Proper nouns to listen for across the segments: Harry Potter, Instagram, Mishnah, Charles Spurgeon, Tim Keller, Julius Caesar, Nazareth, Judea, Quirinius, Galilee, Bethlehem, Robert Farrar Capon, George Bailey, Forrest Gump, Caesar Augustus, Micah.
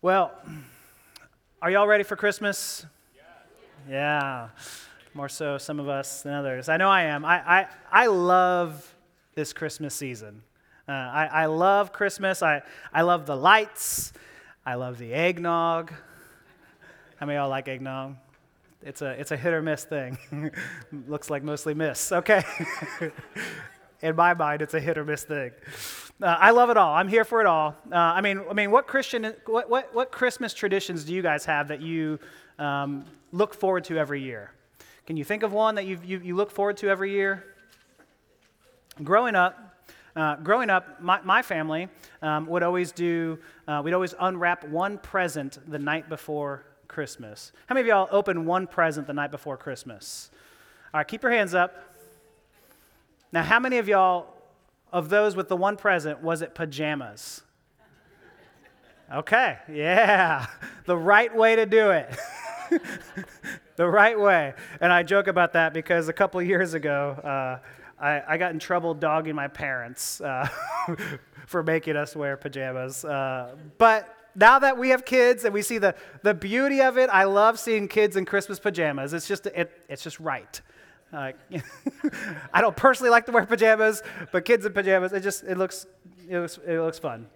Well, are y'all ready for Christmas? Yeah. More so some of us than others. I know I am. I love this Christmas season. I love Christmas. I love the lights. I love the eggnog. How many of y'all like eggnog? It's a hit or miss thing. Looks like mostly miss. Okay. In my mind, it's a hit or miss thing. I love it all. I'm here for it all. I mean, what Christmas traditions do you guys have that you look forward to every year? Can you think of one that you look forward to every year? Growing up, my family would always do. We'd always unwrap one present the night before Christmas. How many of y'all open one present the night before Christmas? All right, keep your hands up. Now, how many of y'all? Of those with the one present, was it pajamas? Okay, yeah, the right way to do it. The right way. And I joke about that because a couple years ago, I got in trouble dogging my parents for making us wear pajamas. But now that we have kids and we see the beauty of it, I love seeing kids in Christmas pajamas. It's just right. I don't personally like to wear pajamas, but kids in pajamas, it looks fun.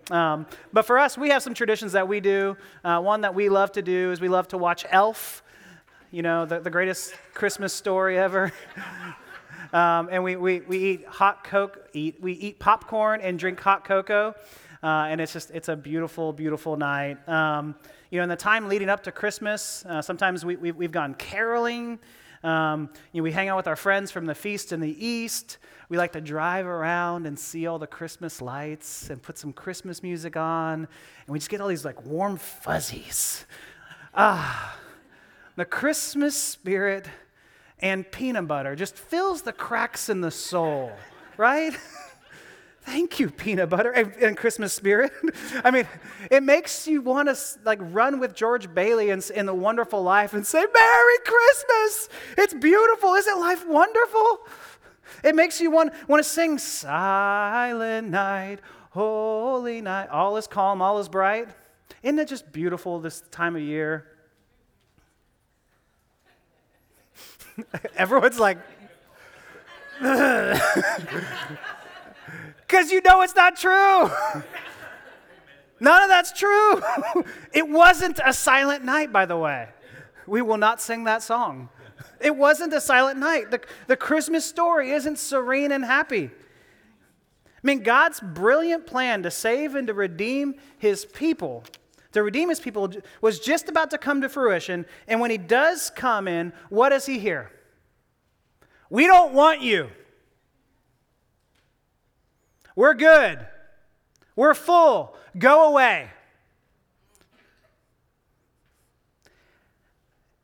But for us, we have some traditions that we do. One that we love to do is we love to watch Elf, the greatest Christmas story ever. And we eat hot Coke, we eat popcorn and drink hot cocoa. And it's a beautiful, beautiful night. In the time leading up to Christmas, sometimes we've gone caroling. We hang out with our friends from the feast in the east. We like to drive around and see all the Christmas lights and put some Christmas music on, and we just get all these warm fuzzies. The Christmas spirit and peanut butter just fills the cracks in the soul, right? Thank you, peanut butter and Christmas spirit. I mean, it makes you want to run with George Bailey in The Wonderful Life and say, "Merry Christmas! It's beautiful. Isn't life wonderful?" It makes you want to sing, "Silent night, holy night, all is calm, all is bright." Isn't it just beautiful this time of year? Everyone's like, because you know it's not true. None of that's true. It wasn't a silent night, by the way. We will not sing that song. It wasn't a silent night. The Christmas story isn't serene and happy. I mean, God's brilliant plan to save and to redeem his people, was just about to come to fruition. And when he does come in, what does he hear? "We don't want you. We're good. We're full. Go away."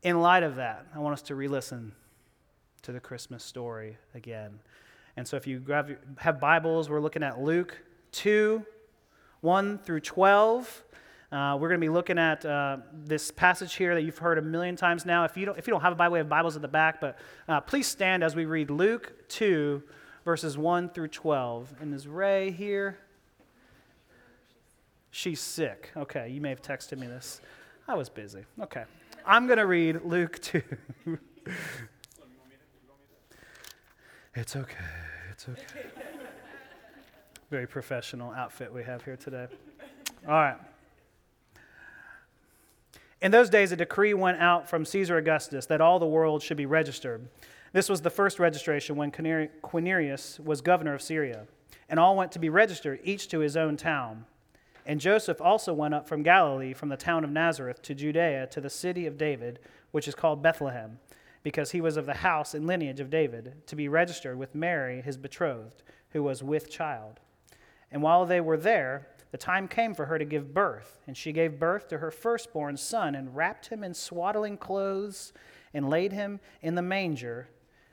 In light of that, I want us to re-listen to the Christmas story again. And so if you have Bibles, we're looking at Luke 2, 1 through 12. We're going to be looking at this passage here that you've heard a million times now. If you don't have a Bible, we have Bibles at the back, but please stand as we read Luke 2, verses 1 through 12. And is Ray here? She's sick. Okay, you may have texted me this. I was busy. Okay. I'm going to read Luke 2. It's okay. It's okay. Very professional outfit we have here today. All right. "In those days, a decree went out from Caesar Augustus that all the world should be registered. This was the first registration when Quirinius was governor of Syria, and all went to be registered, each to his own town. And Joseph also went up from Galilee, from the town of Nazareth, to Judea, to the city of David, which is called Bethlehem, because he was of the house and lineage of David, to be registered with Mary, his betrothed, who was with child. And while they were there, the time came for her to give birth, and she gave birth to her firstborn son, and wrapped him in swaddling clothes, and laid him in the manger,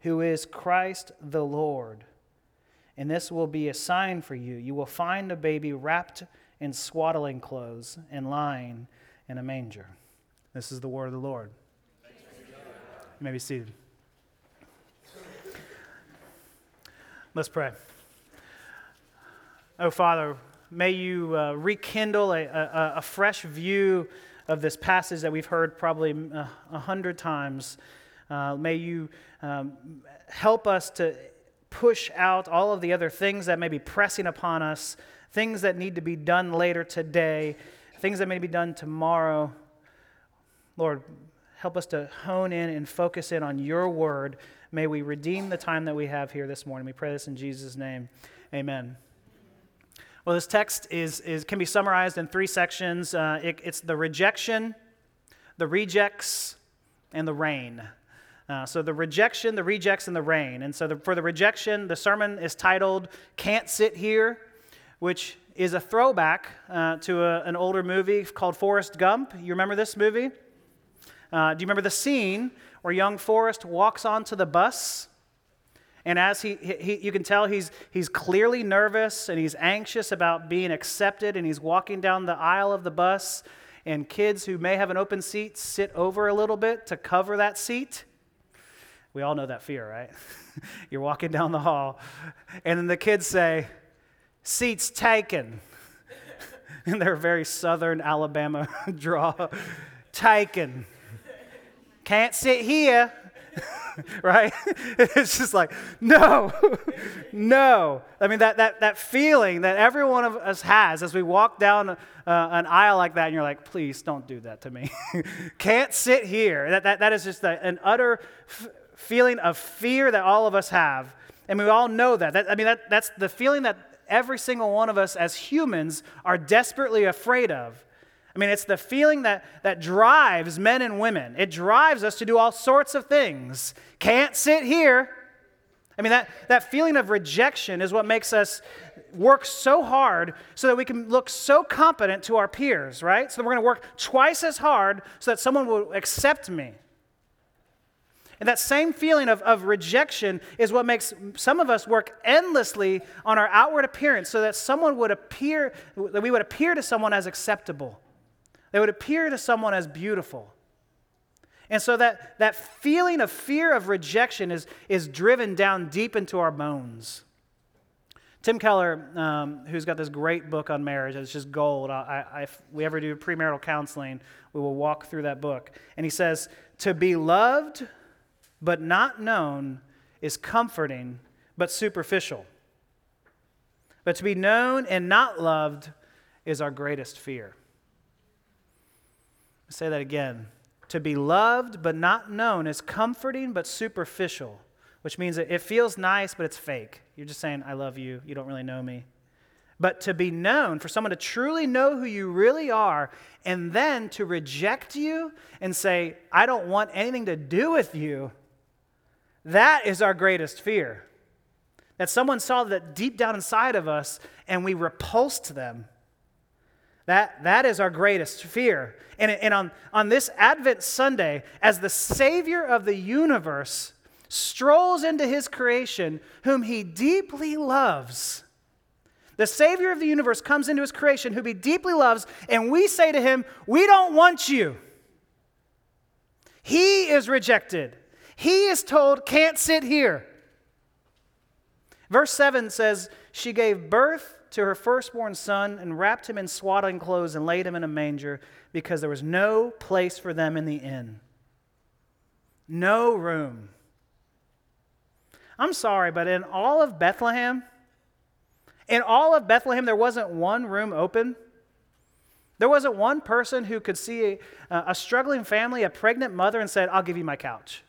who is Christ the Lord. And this will be a sign for you. You will find a baby wrapped in swaddling clothes and lying in a manger. This is the word of the Lord. You may be seated. Let's pray. Oh, Father, may you rekindle a fresh view of this passage that we've heard probably 100 times. May you help us to push out all of the other things that may be pressing upon us, things that need to be done later today, things that may be done tomorrow. Lord, help us to hone in and focus in on your word. May we redeem the time that we have here this morning. We pray this in Jesus' name. Amen. Well, this text can be summarized in three sections. It's the rejection, the rejects, and the rain. So the rejection, the rejects, and the rain. And so for the rejection, the sermon is titled "Can't Sit Here," which is a throwback to an older movie called Forrest Gump. You remember this movie? Do you remember the scene where young Forrest walks onto the bus? And as he you can tell he's clearly nervous and he's anxious about being accepted, and he's walking down the aisle of the bus, and kids who may have an open seat sit over a little bit to cover that seat. We all know that fear, right? You're walking down the hall, and then the kids say, "Seats taken." In their very southern Alabama draw, taken. Can't sit here. Right? It's just like, no, no. I mean, that feeling that every one of us has as we walk down an aisle like that, and you're like, please don't do that to me. Can't sit here. That is just an utter feeling of fear that all of us have. And we all know that. I mean, that's the feeling that every single one of us as humans are desperately afraid of. I mean, it's the feeling that drives men and women. It drives us to do all sorts of things. Can't sit here. I mean, that feeling of rejection is what makes us work so hard so that we can look so competent to our peers, right? So that we're going to work twice as hard so that someone will accept me. And that same feeling of rejection is what makes some of us work endlessly on our outward appearance so that we would appear to someone as acceptable. They would appear to someone as beautiful. And so that feeling of fear of rejection is driven down deep into our bones. Tim Keller, who's got this great book on marriage, it's just gold. If we ever do premarital counseling, we will walk through that book. And he says, "To be loved but not known is comforting but superficial. But to be known and not loved is our greatest fear." Say that again. To be loved but not known is comforting but superficial, which means that it feels nice, but it's fake. You're just saying, I love you. You don't really know me. But to be known, for someone to truly know who you really are, and then to reject you and say, I don't want anything to do with you, that is our greatest fear. That someone saw that deep down inside of us and we repulsed them. That is our greatest fear. And on this Advent Sunday, as the Savior of the universe strolls into his creation, whom he deeply loves, the Savior of the universe comes into his creation, whom he deeply loves, and we say to him, we don't want you. He is rejected. He is told, can't sit here. Verse 7 says, she gave birth to her firstborn son and wrapped him in swaddling clothes and laid him in a manger because there was no place for them in the inn. No room. I'm sorry, but in all of Bethlehem, there wasn't one room open. There wasn't one person who could see a struggling family, a pregnant mother, and said, I'll give you my couch.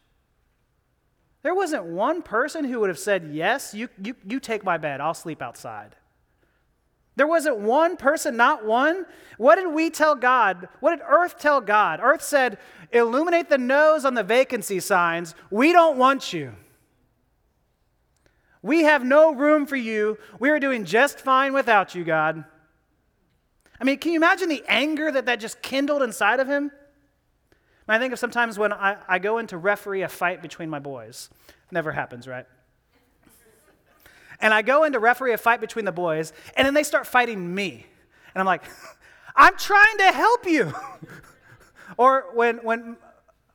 There wasn't one person who would have said, yes, you take my bed, I'll sleep outside. There wasn't one person, not one. What did we tell God? What did Earth tell God? Earth said, illuminate the nose on the vacancy signs. We don't want you. We have no room for you. We are doing just fine without you, God. I mean, can you imagine the anger that just kindled inside of him? And I think of sometimes when I go in to referee a fight between my boys. Never happens, right? And I go in to referee a fight between the boys, and then they start fighting me. And I'm like, I'm trying to help you. Or when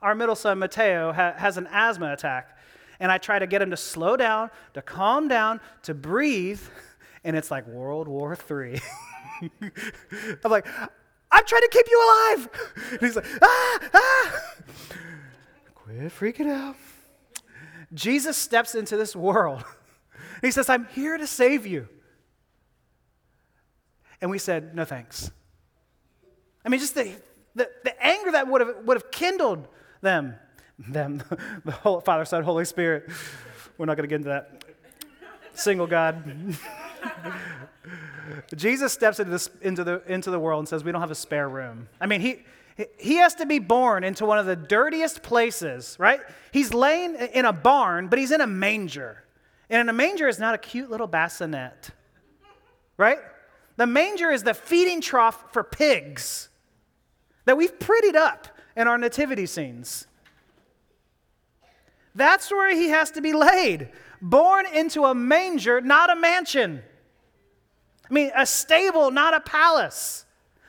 our middle son, Mateo, has an asthma attack, and I try to get him to slow down, to calm down, to breathe, and it's like World War III. I'm like, I'm trying to keep you alive. And he's like, Quit freaking out. Jesus steps into this world. He says, I'm here to save you. And we said, no thanks. I mean, just the anger that would have kindled them, the whole Father, Son, Holy Spirit. We're not going to get into that. Single God. Jesus steps into the world and says, we don't have a spare room. I mean, he has to be born into one of the dirtiest places, right? He's laying in a barn, but he's in a manger. And in a manger is not a cute little bassinet, right? The manger is the feeding trough for pigs that we've prettied up in our nativity scenes. That's where he has to be laid, born into a manger, not a mansion. I mean, a stable, not a palace.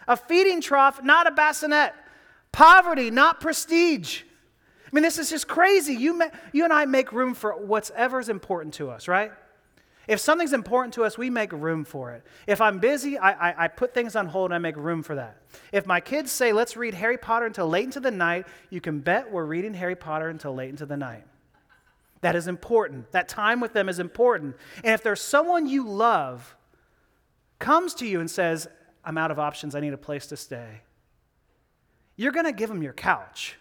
A feeding trough, not a bassinet. Poverty, not prestige. I mean, this is just crazy. You and I make room for whatever's important to us, right? If something's important to us, we make room for it. If I'm busy, I put things on hold and I make room for that. If my kids say, let's read Harry Potter until late into the night, you can bet we're reading Harry Potter until late into the night. That is important. That time with them is important. And if there's someone you love comes to you and says, I'm out of options, I need a place to stay, you're going to give them your couch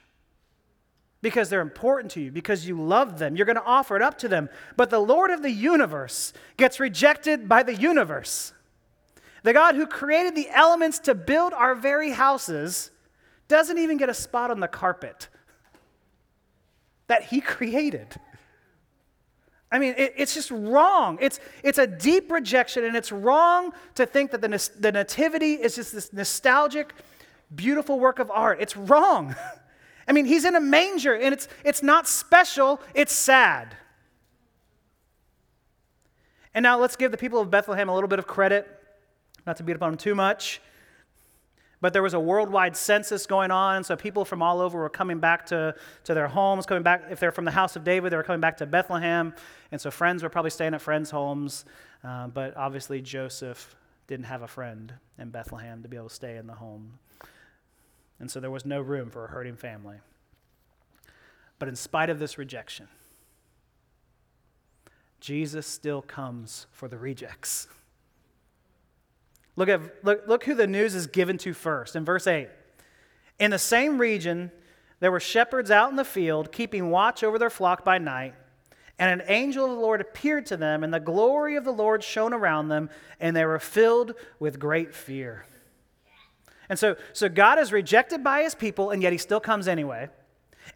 because they're important to you, because you love them. You're going to offer it up to them. But the Lord of the universe gets rejected by the universe. The God who created the elements to build our very houses doesn't even get a spot on the carpet that he created. I mean, it's just wrong. It's a deep rejection, and it's wrong to think that the nativity is just this nostalgic, beautiful work of art. It's wrong. I mean, he's in a manger, and it's not special. It's sad. And now let's give the people of Bethlehem a little bit of credit, not to beat up on them too much. But there was a worldwide census going on, so people from all over were coming back to their homes, coming back. If they're from the house of David, they were coming back to Bethlehem. And so friends were probably staying at friends' homes. But obviously Joseph didn't have a friend in Bethlehem to be able to stay in the home. And so there was no room for a hurting family. But in spite of this rejection, Jesus still comes for the rejects. Look who the news is given to first. In verse 8, in the same region, there were shepherds out in the field, keeping watch over their flock by night. And an angel of the Lord appeared to them, and the glory of the Lord shone around them, and they were filled with great fear. And so God is rejected by his people, and yet he still comes anyway.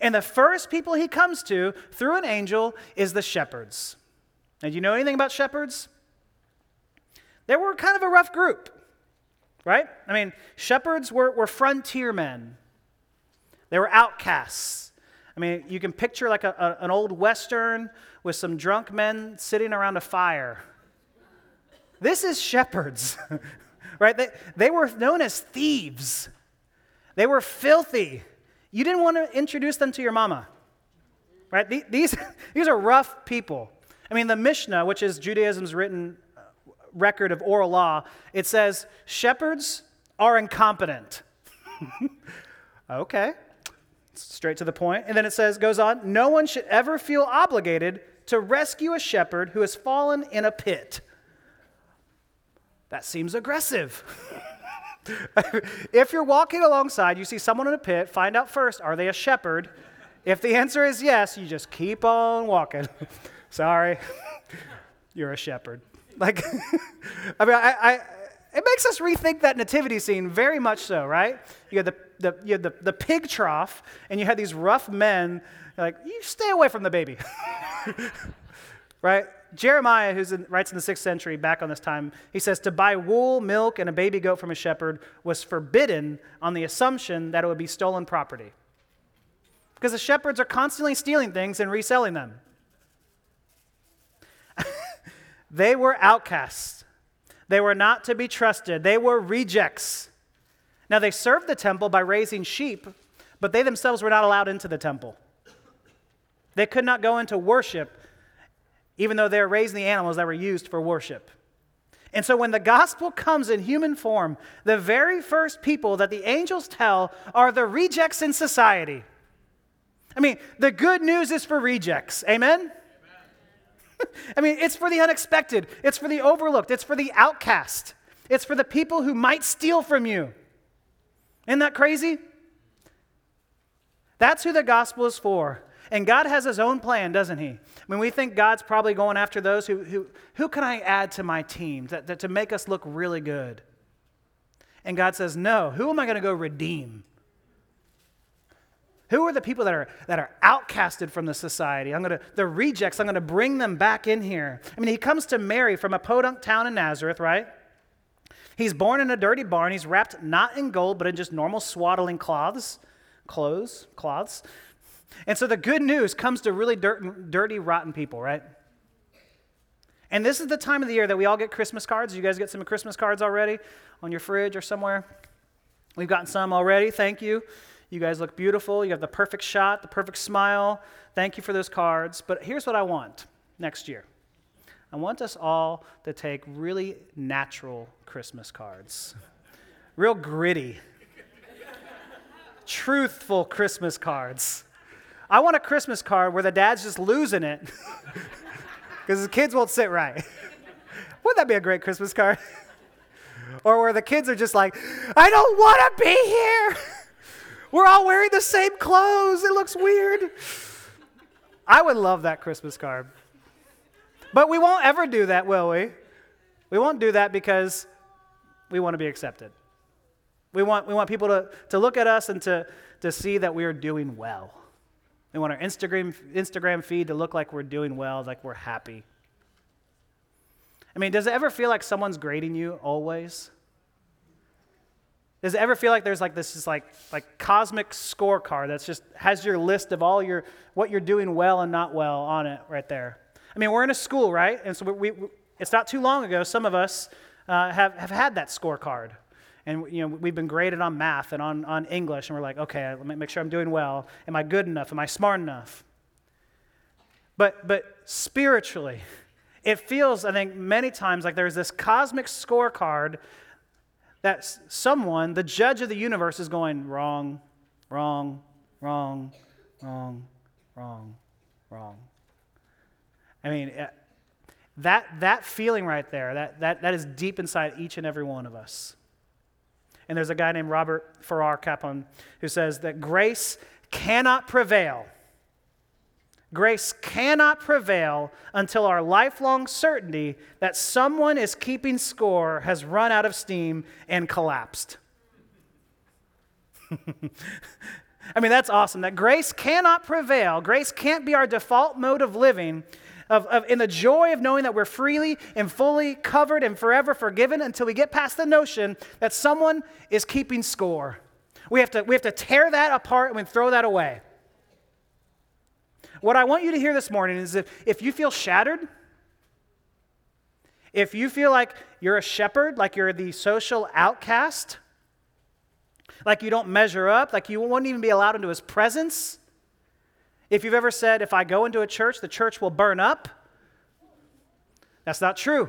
And the first people he comes to, through an angel, is the shepherds. Now, do you know anything about shepherds? They were kind of a rough group, right? I mean, shepherds were frontier men. They were outcasts. I mean, you can picture like an old Western with some drunk men sitting around a fire. This is shepherds, right? They were known as thieves. They were filthy. You didn't want to introduce them to your mama, right? These are rough people. I mean, the Mishnah, which is Judaism's written record of oral law, it says shepherds are incompetent. Okay, straight to the point. And then it says, goes on, no one should ever feel obligated to rescue a shepherd who has fallen in a pit. That seems aggressive. If you're walking alongside, you see someone in a pit, find out first, are they a shepherd? If the answer is yes, you just keep on walking. Sorry, you're a shepherd. Like, I mean, it makes us rethink that nativity scene very much so, right? You had the pig trough, and you had these rough men. You're like, you stay away from the baby, right? Jeremiah, who writes in the 6th century, back on this time, he says, to buy wool, milk, and a baby goat from a shepherd was forbidden on the assumption that it would be stolen property. Because the shepherds are constantly stealing things and reselling them. They were outcasts. They were not to be trusted. They were rejects. Now, they served the temple by raising sheep, but they themselves were not allowed into the temple. They could not go into worship, even though they were raising the animals that were used for worship. And so when the gospel comes in human form, the very first people that the angels tell are the rejects in society. I mean, the good news is for rejects. Amen? I mean, it's for the unexpected. It's for the overlooked. It's for the outcast. It's for the people who might steal from you. Isn't that crazy? That's who the gospel is for. And God has his own plan, doesn't he? I mean, we think God's probably going after those who can I add to my team to make us look really good? And God says, no, who am I going to go redeem? Who are the people that are outcasted from the society? The rejects, I'm going to bring them back in here. I mean, he comes to Mary from a podunk town in Nazareth, right? He's born in a dirty barn. He's wrapped not in gold, but in just normal swaddling cloths. And so the good news comes to really dirty, rotten people, right? And this is the time of the year that we all get Christmas cards. You guys get some Christmas cards already on your fridge or somewhere? We've gotten some already. Thank you. You guys look beautiful. You have the perfect shot, the perfect smile. Thank you for those cards. But here's what I want next year. I want us all to take really natural Christmas cards, real gritty, truthful Christmas cards. I want a Christmas card where the dad's just losing it because his kids won't sit right. Wouldn't that be a great Christmas card? Or where the kids are just like, I don't want to be here. We're all wearing the same clothes. It looks weird. I would love that Christmas card. But we won't ever do that, will we? We won't do that because we want to be accepted. We want people to look at us and to see that we are doing well. We want our Instagram feed to look like we're doing well, like we're happy. I mean, does it ever feel like someone's grading you always? Does it ever feel like there's like this just like cosmic scorecard that's just has your list of all your what you're doing well and not well on it right there? I mean, we're in a school, right? And so it's not too long ago, some of us have had that scorecard. And, you know, we've been graded on math and on English, and we're like, okay, let me make sure I'm doing well. Am I good enough? Am I smart enough? But spiritually, it feels, I think, many times like there's this cosmic scorecard that someone, the judge of the universe, is going wrong, wrong, wrong, wrong, wrong, wrong. I mean, that feeling right there, that is deep inside each and every one of us. And there's a guy named Robert Farrar Capon who says that grace cannot prevail. Grace cannot prevail until our lifelong certainty that someone is keeping score has run out of steam and collapsed. I mean, that's awesome. That grace cannot prevail. Grace can't be our default mode of living in the joy of knowing that we're freely and fully covered and forever forgiven until we get past the notion that someone is keeping score. We have to tear that apart and throw that away. What I want you to hear this morning is if you feel shattered, if you feel like you're a shepherd, like you're the social outcast, like you don't measure up, like you won't even be allowed into his presence, if you've ever said, if I go into a church, the church will burn up, that's not true.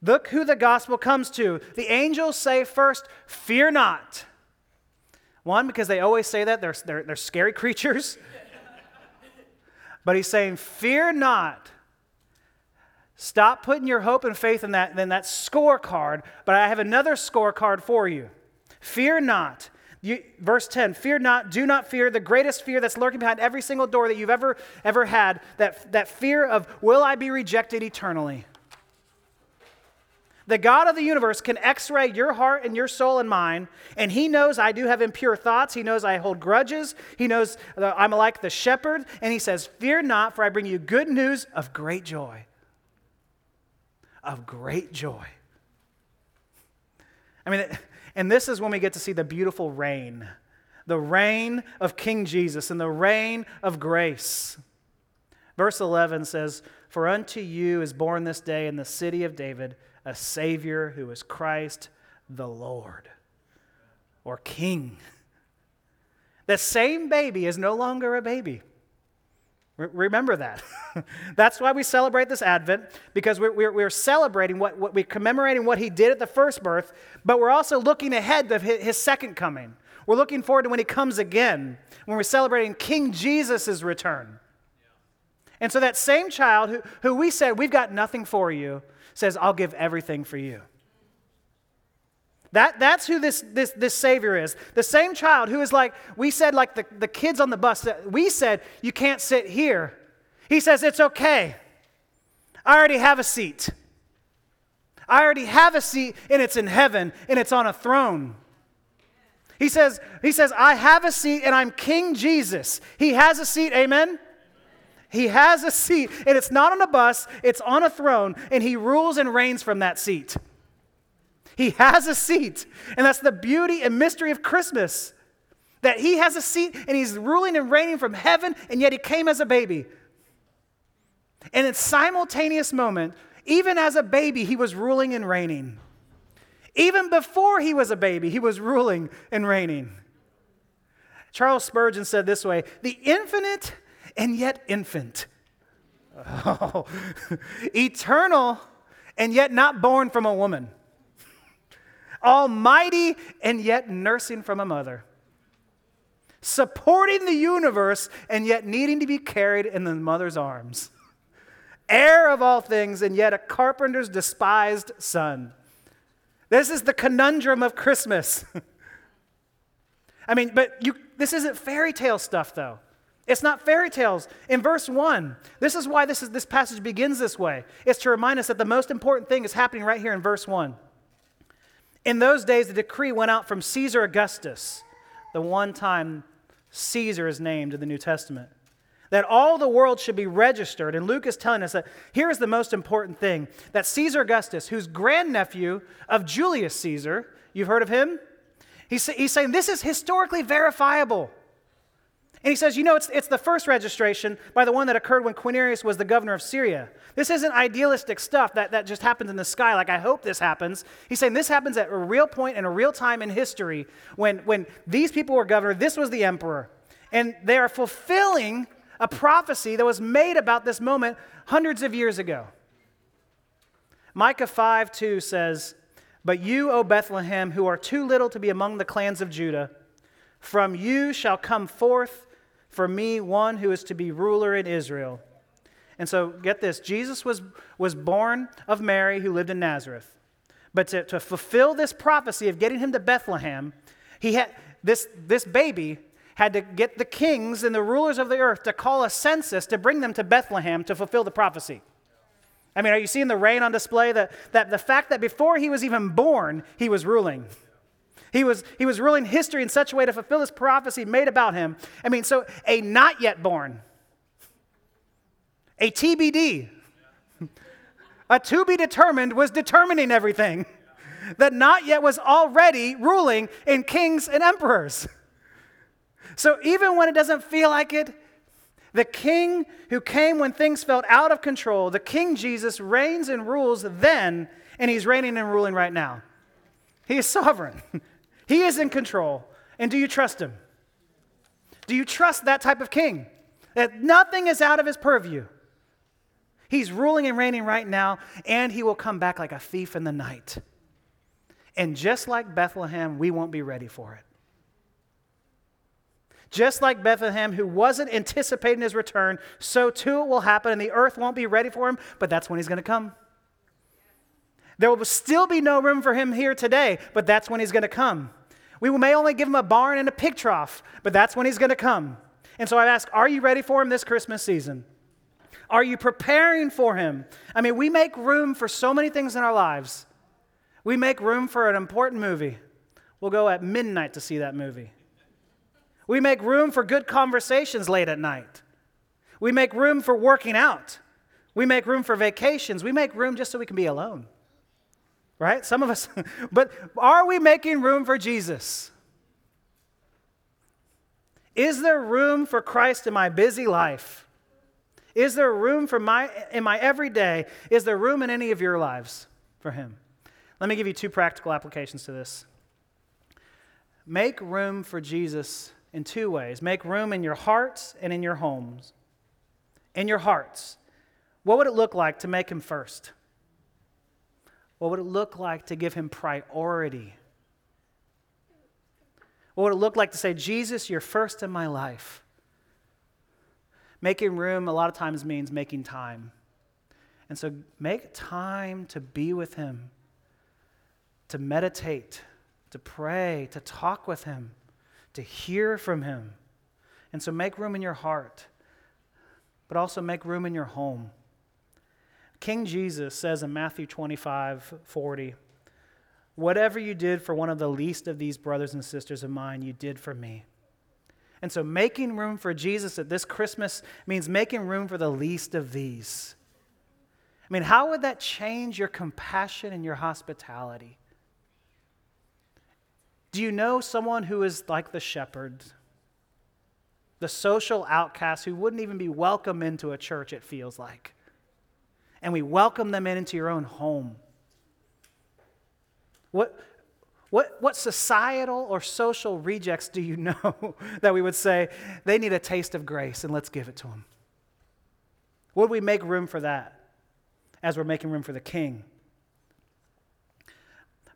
Look who the gospel comes to. The angels say first, fear not. One, because they always say that, they're scary creatures. But he's saying, fear not. Stop putting your hope and faith in that scorecard, but I have another scorecard for you. Fear not. Verse 10, fear not, do not fear, the greatest fear that's lurking behind every single door that you've ever had, that fear of, will I be rejected eternally? The God of the universe can x-ray your heart and your soul and mine, and he knows I do have impure thoughts. He knows I hold grudges. He knows that I'm like the shepherd, and he says, fear not, for I bring you good news of great joy. Of great joy. I mean, and this is when we get to see the beautiful reign. The reign of King Jesus and the reign of grace. Verse 11 says, for unto you is born this day in the city of David a Savior who is Christ the Lord, or King. The same baby is no longer a baby. Remember that. That's why we celebrate this Advent, because we're celebrating what we're commemorating what he did at the first birth, but we're also looking ahead to his second coming. We're looking forward to when he comes again, when we're celebrating King Jesus' return. Yeah. And so that same child who we said, we've got nothing for you, says, I'll give everything for you. That's who this Savior is. The same child who is like, we said like the kids on the bus, we said, you can't sit here. He says, it's okay. I already have a seat. I already have a seat, and it's in heaven, and it's on a throne. He says, I have a seat, and I'm King Jesus. He has a seat, amen? He has a seat, and it's not on a bus, it's on a throne, and he rules and reigns from that seat. He has a seat, and that's the beauty and mystery of Christmas, that he has a seat, and he's ruling and reigning from heaven, and yet he came as a baby. And in a simultaneous moment, even as a baby, he was ruling and reigning. Even before he was a baby, he was ruling and reigning. Charles Spurgeon said this way, the infinite and yet infant. Oh. Eternal and yet not born from a woman. Almighty and yet nursing from a mother. Supporting the universe and yet needing to be carried in the mother's arms. Heir of all things and yet a carpenter's despised son. This is the conundrum of Christmas. I mean, this isn't fairy tale stuff, though. It's not fairy tales. In verse 1, this is why this passage begins this way. It's to remind us that the most important thing is happening right here in verse 1. In those days, the decree went out from Caesar Augustus, the one time Caesar is named in the New Testament, that all the world should be registered. And Luke is telling us that here is the most important thing, that Caesar Augustus, who's grandnephew of Julius Caesar, you've heard of him? He's saying this is historically verifiable. And he says, it's the first registration by the one that occurred when Quirinius was the governor of Syria. This isn't idealistic stuff that just happens in the sky, like I hope this happens. He's saying this happens at a real point in a real time in history when these people were governor, this was the emperor. And they are fulfilling a prophecy that was made about this moment hundreds of years ago. Micah 5:2 says, but you, O Bethlehem, who are too little to be among the clans of Judah, from you shall come forth for me one who is to be ruler in Israel. And so, get this, Jesus was born of Mary who lived in Nazareth. But to fulfill this prophecy of getting him to Bethlehem, he had this baby had to get the kings and the rulers of the earth to call a census to bring them to Bethlehem to fulfill the prophecy. I mean, are you seeing the reign on display? That the fact that before he was even born, he was ruling. He was ruling history in such a way to fulfill this prophecy made about him. I mean, so a not yet born, a TBD, a to be determined was determining everything. That not yet was already ruling in kings and emperors. So even when it doesn't feel like it, the king who came when things felt out of control, the King Jesus reigns and rules then, and he's reigning and ruling right now. He is sovereign. He is in control. And do you trust him? Do you trust that type of king? That nothing is out of his purview. He's ruling and reigning right now, and he will come back like a thief in the night. And just like Bethlehem, we won't be ready for it. Just like Bethlehem, who wasn't anticipating his return, so too it will happen, and the earth won't be ready for him, but that's when he's going to come. There will still be no room for him here today, but that's when he's going to come. We may only give him a barn and a pig trough, but that's when he's going to come. And so I ask, are you ready for him this Christmas season? Are you preparing for him? I mean, we make room for so many things in our lives. We make room for an important movie. We'll go at midnight to see that movie. We make room for good conversations late at night. We make room for working out. We make room for vacations. We make room just so we can be alone. Right? Some of us. But are we making room for Jesus? Is there room for Christ in my busy life? Is there room for in my everyday? Is there room in any of your lives for Him? Let me give you two practical applications to this. Make room for Jesus in two ways. Make room in your hearts and in your homes. In your hearts. What would it look like to make Him first? What would it look like to give Him priority? What would it look like to say, Jesus, you're first in my life? Making room a lot of times means making time. And so make time to be with Him, to meditate, to pray, to talk with Him, to hear from Him. And so make room in your heart, but also make room in your home. King Jesus says in Matthew 25:40, whatever you did for one of the least of these brothers and sisters of mine, you did for me. And so making room for Jesus at this Christmas means making room for the least of these. I mean, how would that change your compassion and your hospitality? Do you know someone who is like the shepherd, the social outcast who wouldn't even be welcome into a church, it feels like? And we welcome them into your own home. What societal or social rejects do you know that we would say, they need a taste of grace and let's give it to them? Would we make room for that as we're making room for the King?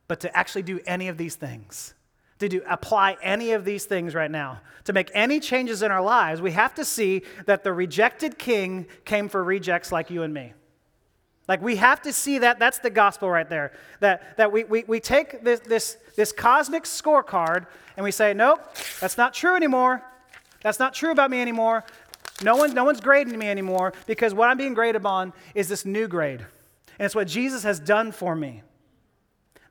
But to actually do any of these things, to apply any of these things right now, to make any changes in our lives, we have to see that the rejected King came for rejects like you and me. Like, we have to see that. That's the gospel right there. That we take this cosmic scorecard and we say, nope, that's not true anymore. That's not true about me anymore. No one's grading me anymore, because what I'm being graded on is this new grade. And it's what Jesus has done for me.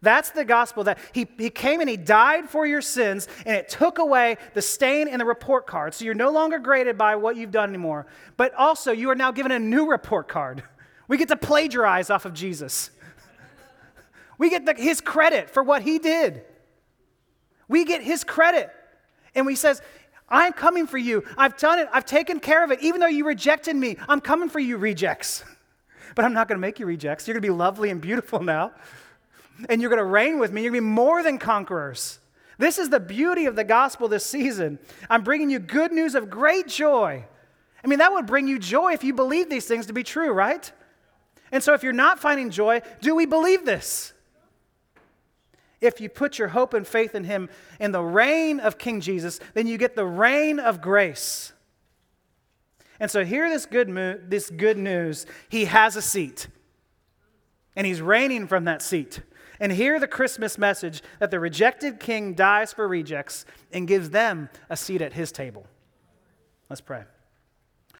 That's the gospel, that he came and He died for your sins, and it took away the stain and the report card. So you're no longer graded by what you've done anymore. But also, you are now given a new report card. We get to plagiarize off of Jesus. We get His credit for what He did. We get His credit. And He says, I'm coming for you. I've done it. I've taken care of it. Even though you rejected me, I'm coming for you, rejects. But I'm not going to make you rejects. You're going to be lovely and beautiful now. And you're going to reign with me. You're going to be more than conquerors. This is the beauty of the gospel this season. I'm bringing you good news of great joy. I mean, that would bring you joy if you believe these things to be true, right? And so if you're not finding joy, do we believe this? If you put your hope and faith in Him, in the reign of King Jesus, then you get the reign of grace. And so hear this good news. He has a seat. And He's reigning from that seat. And hear the Christmas message that the rejected King dies for rejects and gives them a seat at His table. Let's pray.